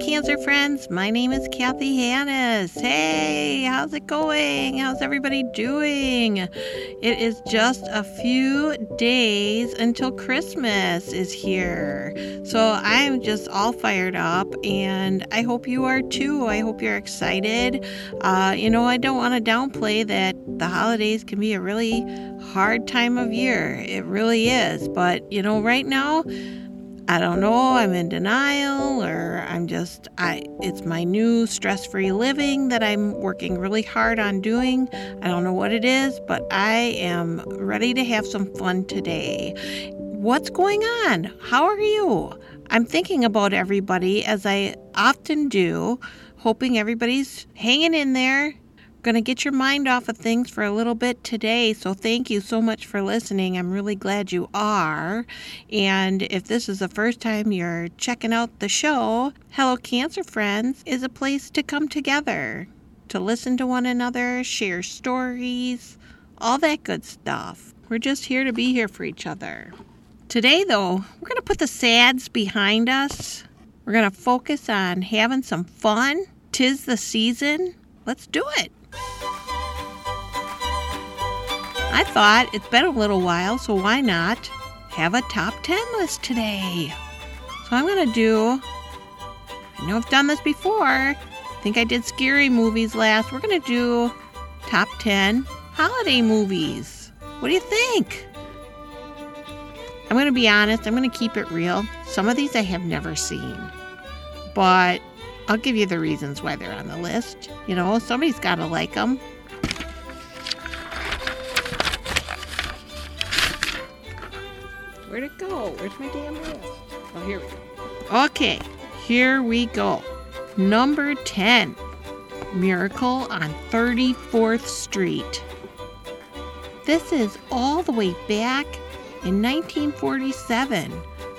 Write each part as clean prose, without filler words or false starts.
Hello, Cancer Friends. My name is Kathy Hannis. Hey, how's it going? How's everybody doing? It is just a few days until Christmas is here. So I'm just all fired up, and I hope you are too. I hope you're excited. I don't want to downplay that the holidays can be a really hard time of year. It really is. But, right now, I don't know, I'm in denial, or it's my new stress-free living that I'm working really hard on doing. I don't know what it is, but I am ready to have some fun today. What's going on? How are you? I'm thinking about everybody, as I often do, hoping everybody's hanging in there. Going to get your mind off of things for a little bit today, so thank you so much for listening. I'm really glad you are. And if this is the first time you're checking out the show, Hello Cancer Friends is a place to come together, to listen to one another, share stories, all that good stuff. We're just here to be here for each other. Today, though, we're going to put the sads behind us. We're going to focus on having some fun. 'Tis the season. Let's do it. I thought it's been a little while, so why not have a top 10 list today? So I'm going to do, I know I've done this before, I think I did scary movies last. We're going to do top 10 holiday movies. What do you think? I'm going to be honest, I'm going to keep it real. Some of these I have never seen, but I'll give you the reasons why they're on the list. Somebody's got to like them. Where'd it go? Where's my damn list? Oh, here we go. Okay, here we go. Number 10, Miracle on 34th Street. This is all the way back in 1947.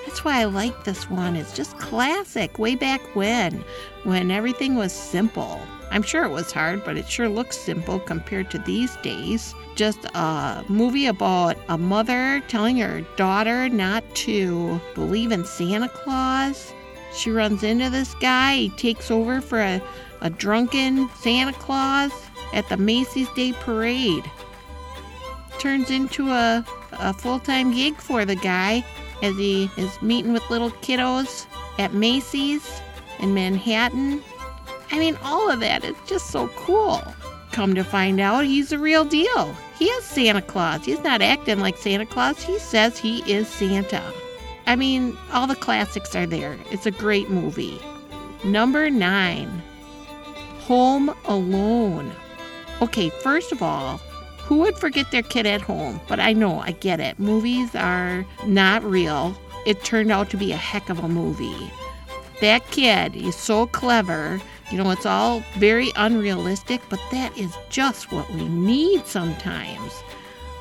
That's why I like this one. It's just classic, way back when everything was simple. I'm sure it was hard, but it sure looks simple compared to these days. Just a movie about a mother telling her daughter not to believe in Santa Claus. She runs into this guy. He takes over for a drunken Santa Claus at the Macy's Day Parade. Turns into a full-time gig for the guy as he is meeting with little kiddos at Macy's in Manhattan. All of that is just so cool. Come to find out, he's the real deal. He is Santa Claus. He's not acting like Santa Claus. He says he is Santa. All the classics are there. It's a great movie. Number 9, Home Alone. Okay, first of all, who would forget their kid at home? But I know, I get it. Movies are not real. It turned out to be a heck of a movie. That kid is so clever. It's all very unrealistic, but that is just what we need sometimes.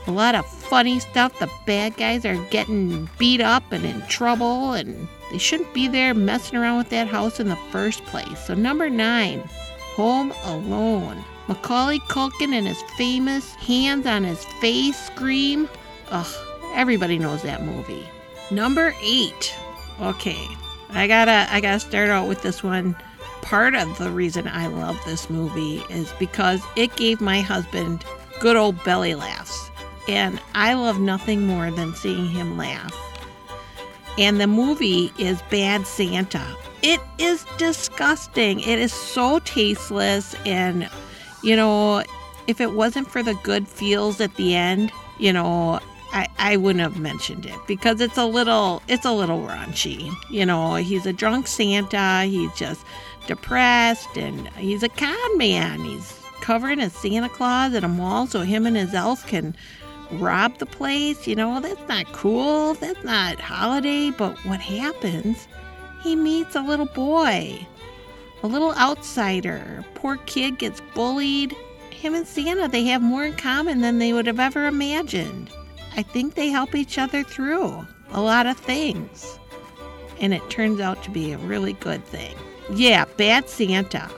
A lot of funny stuff. The bad guys are getting beat up and in trouble, and they shouldn't be there messing around with that house in the first place. So number 9, Home Alone. Macaulay Culkin and his famous hands on his face scream. Ugh, everybody knows that movie. Number 8. Okay, I gotta start out with this one. Part of the reason I love this movie is because it gave my husband good old belly laughs. And I love nothing more than seeing him laugh. And the movie is Bad Santa. It is disgusting. It is so tasteless, and if it wasn't for the good feels at the end, I wouldn't have mentioned it, because it's a little raunchy. He's a drunk Santa. He's just depressed, and he's a con man. He's covering as Santa Claus at a mall so him and his elf can rob the place. That's not cool. That's not holiday. But what happens? He meets a little boy. A little outsider. Poor kid gets bullied. Him and Santa, they have more in common than they would have ever imagined. I think they help each other through a lot of things. And it turns out to be a really good thing. Yeah, Bad Santa.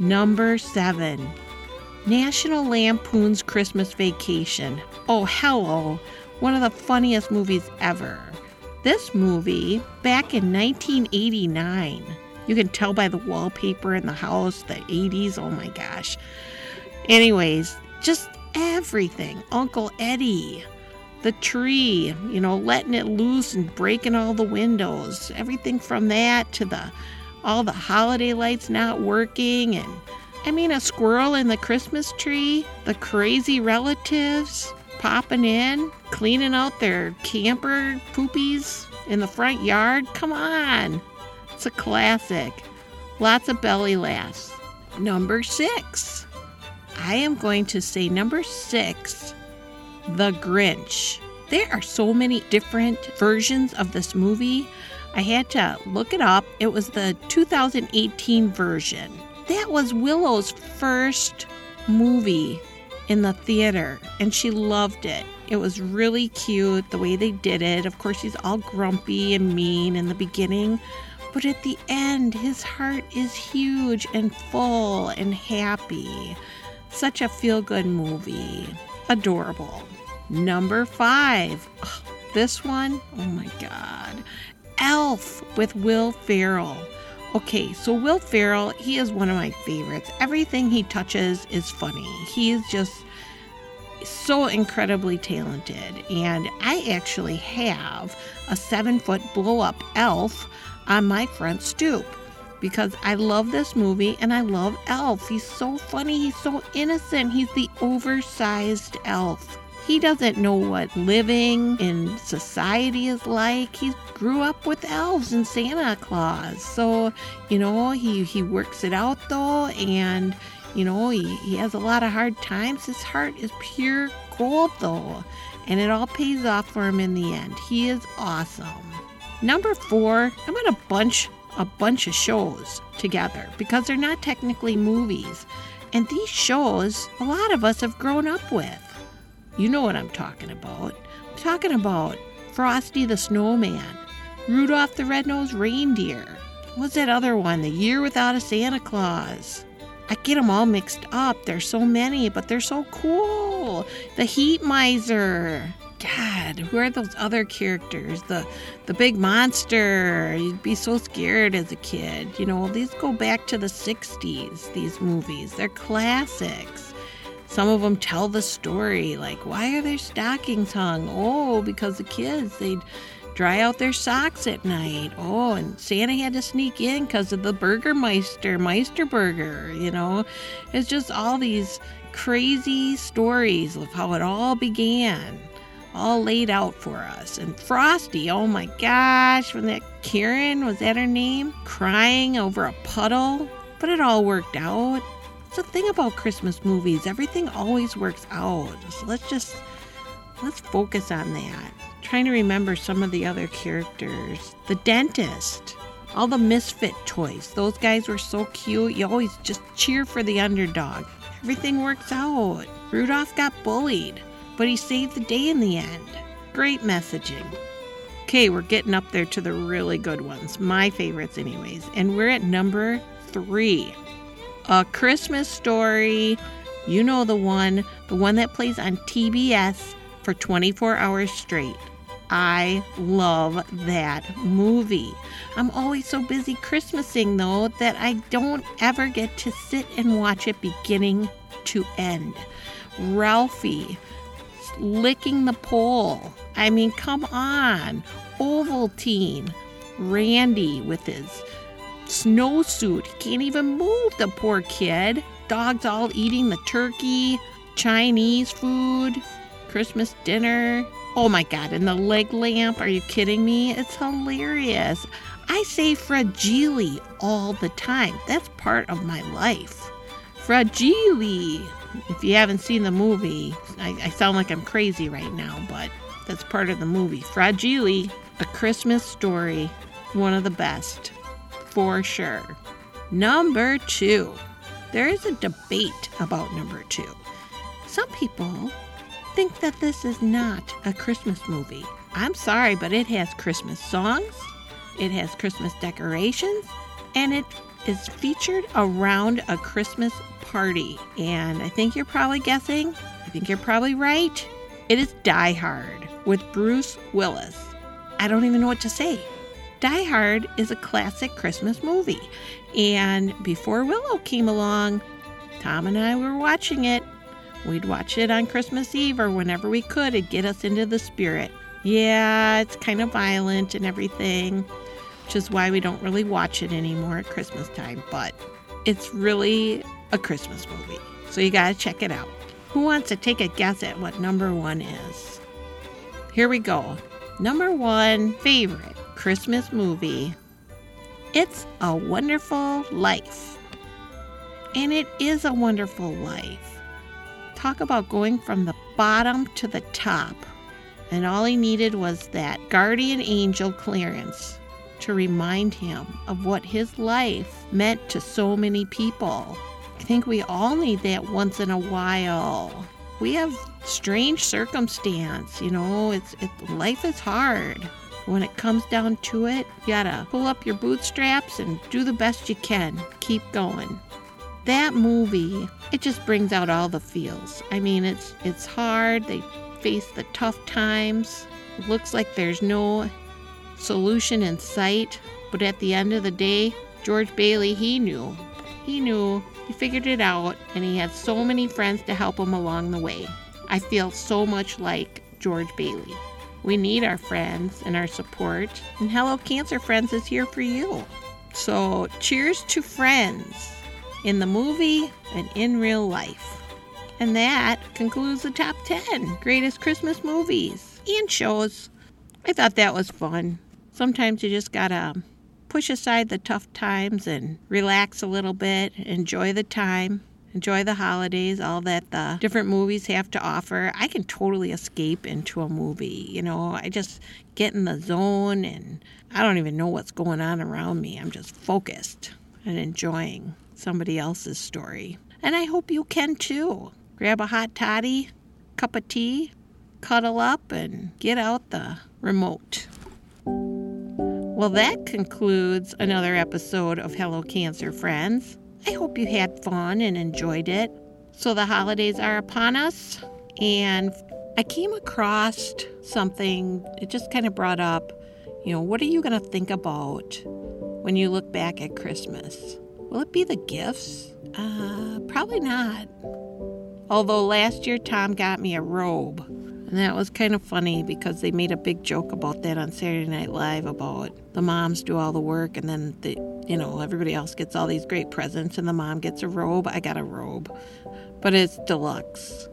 Number 7. National Lampoon's Christmas Vacation. Oh, hello. One of the funniest movies ever. This movie, back in 1989... You can tell by the wallpaper in the house, the 80s. Oh my gosh. Anyways, just everything. Uncle Eddie, the tree, you know, letting it loose and breaking all the windows. Everything from that to all the holiday lights not working, and I mean, a squirrel in the Christmas tree, the crazy relatives popping in, cleaning out their camper poopies in the front yard. Come on. It's a classic. Lots of belly laughs. Number 6. I am going to say number 6, The Grinch. There are so many different versions of this movie. I had to look it up. It was the 2018 version. That was Willow's first movie in the theater, and she loved it. It was really cute the way they did it. Of course, he's all grumpy and mean in the beginning, but at the end, his heart is huge and full and happy. Such a feel-good movie. Adorable. Number 5. Oh, this one, oh my God. Elf with Will Ferrell. Okay, so Will Ferrell, he is one of my favorites. Everything he touches is funny. He is just so incredibly talented. And I actually have a 7-foot blow-up elf on my front stoop because I love this movie and I love Elf. He's so funny. He's so innocent. He's the oversized elf. He doesn't know what living in society is like. He grew up with elves and Santa Claus. So, you know, he works it out, though. And, you know, he has a lot of hard times. His heart is pure gold, though. And it all pays off for him in the end. He is awesome. Number 4, I'm going to bunch a bunch of shows together because they're not technically movies. And these shows, a lot of us have grown up with. You know what I'm talking about. I'm talking about Frosty the Snowman, Rudolph the Red-Nosed Reindeer. What's that other one? The Year Without a Santa Claus. I get them all mixed up. There's so many, but they're so cool. The Heat Miser. God, who are those other characters? The big monster. You'd be so scared as a kid. You know, these go back to the 60s, these movies. They're classics. Some of them tell the story, like, why are their stockings hung? Oh, because the kids, they'd dry out their socks at night. Oh, and Santa had to sneak in because of the Burgermeister Meisterburger, you know. It's just all these crazy stories of how it all began, all laid out for us. And Frosty, oh my gosh, when that Karen, was that her name? Crying over a puddle, but it all worked out. The thing about Christmas movies, everything always works out. So let's focus on that. I'm trying to remember some of the other characters. The dentist, all the misfit toys. Those guys were so cute. You always just cheer for the underdog. Everything works out. Rudolph got bullied, but he saved the day in the end. Great messaging. Okay, we're getting up there to the really good ones. My favorites anyways. And we're at number 3. A Christmas Story, you know the one that plays on TBS for 24 hours straight. I love that movie. I'm always so busy Christmasing, though, that I don't ever get to sit and watch it beginning to end. Ralphie licking the pole. I mean, come on. Ovaltine. Randy with his snowsuit. He can't even move, the poor kid. Dogs all eating the turkey, Chinese food, Christmas dinner. Oh my God, and the leg lamp. Are you kidding me? It's hilarious. I say fragile all the time. That's part of my life. Fragile. If you haven't seen the movie, I sound like I'm crazy right now, but that's part of the movie. Fragile, A Christmas Story, one of the best. For sure. Number 2. There is a debate about number 2. Some people think that this is not a Christmas movie. I'm sorry, but it has Christmas songs, it has Christmas decorations, and it is featured around a Christmas party. And I think you're probably guessing, I think you're probably right. It is Die Hard with Bruce Willis. I don't even know what to say. Die Hard is a classic Christmas movie, and before Willow came along, Tom and I were watching it. We'd watch it on Christmas Eve or whenever we could. It'd get us into the spirit. Yeah, it's kind of violent and everything, which is why we don't really watch it anymore at Christmas time, but it's really a Christmas movie, so you gotta check it out. Who wants to take a guess at what number one is? Here we go. Number one favorite Christmas movie. It's a Wonderful Life. And it is a wonderful life. Talk about going from the bottom to the top. And all he needed was that guardian angel, Clarence, to remind him of what his life meant to so many people. I think we all need that once in a while. We have strange circumstance, you know, life is hard. When it comes down to it, you gotta pull up your bootstraps and do the best you can. Keep going. That movie, it just brings out all the feels. I mean, it's hard. They face the tough times. It looks like there's no solution in sight. But at the end of the day, George Bailey, he knew. He figured it out, and he had so many friends to help him along the way. I feel so much like George Bailey. We need our friends and our support, and Hello Cancer Friends is here for you. So cheers to friends in the movie and in real life. And that concludes the top 10 greatest Christmas movies and shows. I thought that was fun. Sometimes you just gotta push aside the tough times and relax a little bit, enjoy the time, enjoy the holidays, all that the different movies have to offer. I can totally escape into a movie, you know. I just get in the zone and I don't even know what's going on around me. I'm just focused and enjoying somebody else's story. And I hope you can too. Grab a hot toddy, cup of tea, cuddle up, and get out the remote. Well, that concludes another episode of Hello Cancer Friends. I hope you had fun and enjoyed it. So the holidays are upon us, and I came across something. It just kind of brought up, you know, what are you going to think about when you look back at Christmas? Will it be the gifts? Probably not. Although last year Tom got me a robe. And that was kind of funny because they made a big joke about that on Saturday Night Live about the moms do all the work and then, everybody else gets all these great presents and the mom gets a robe. I got a robe, but it's deluxe.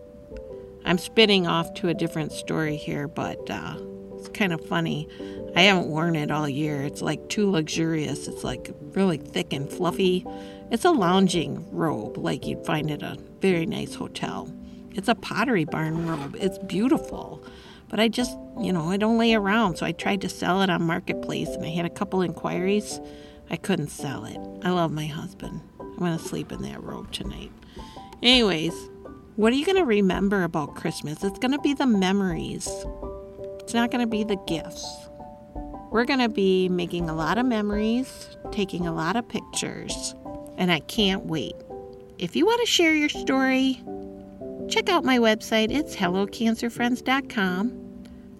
I'm spinning off to a different story here, but it's kind of funny. I haven't worn it all year. It's like too luxurious. It's like really thick and fluffy. It's a lounging robe like you'd find at a very nice hotel. It's a Pottery Barn robe. It's beautiful. But I just, I don't lay around. So I tried to sell it on Marketplace, and I had a couple inquiries. I couldn't sell it. I love my husband. I'm going to sleep in that robe tonight. Anyways, what are you going to remember about Christmas? It's going to be the memories. It's not going to be the gifts. We're going to be making a lot of memories, taking a lot of pictures, and I can't wait. If you want to share your story, check out my website. It's hellocancerfriends.com.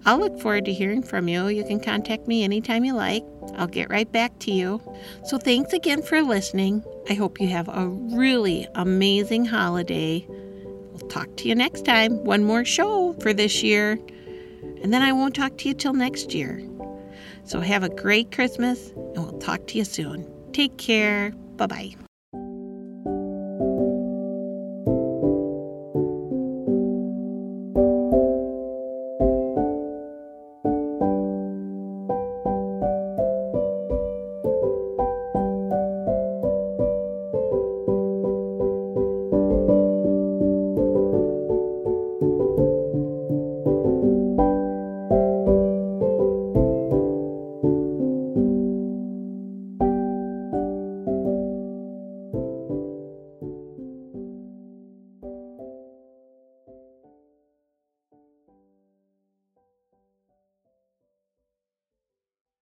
I'll look forward to hearing from you. You can contact me anytime you like. I'll get right back to you. So thanks again for listening. I hope you have a really amazing holiday. We'll talk to you next time. One more show for this year. And then I won't talk to you till next year. So have a great Christmas, and we'll talk to you soon. Take care. Bye-bye.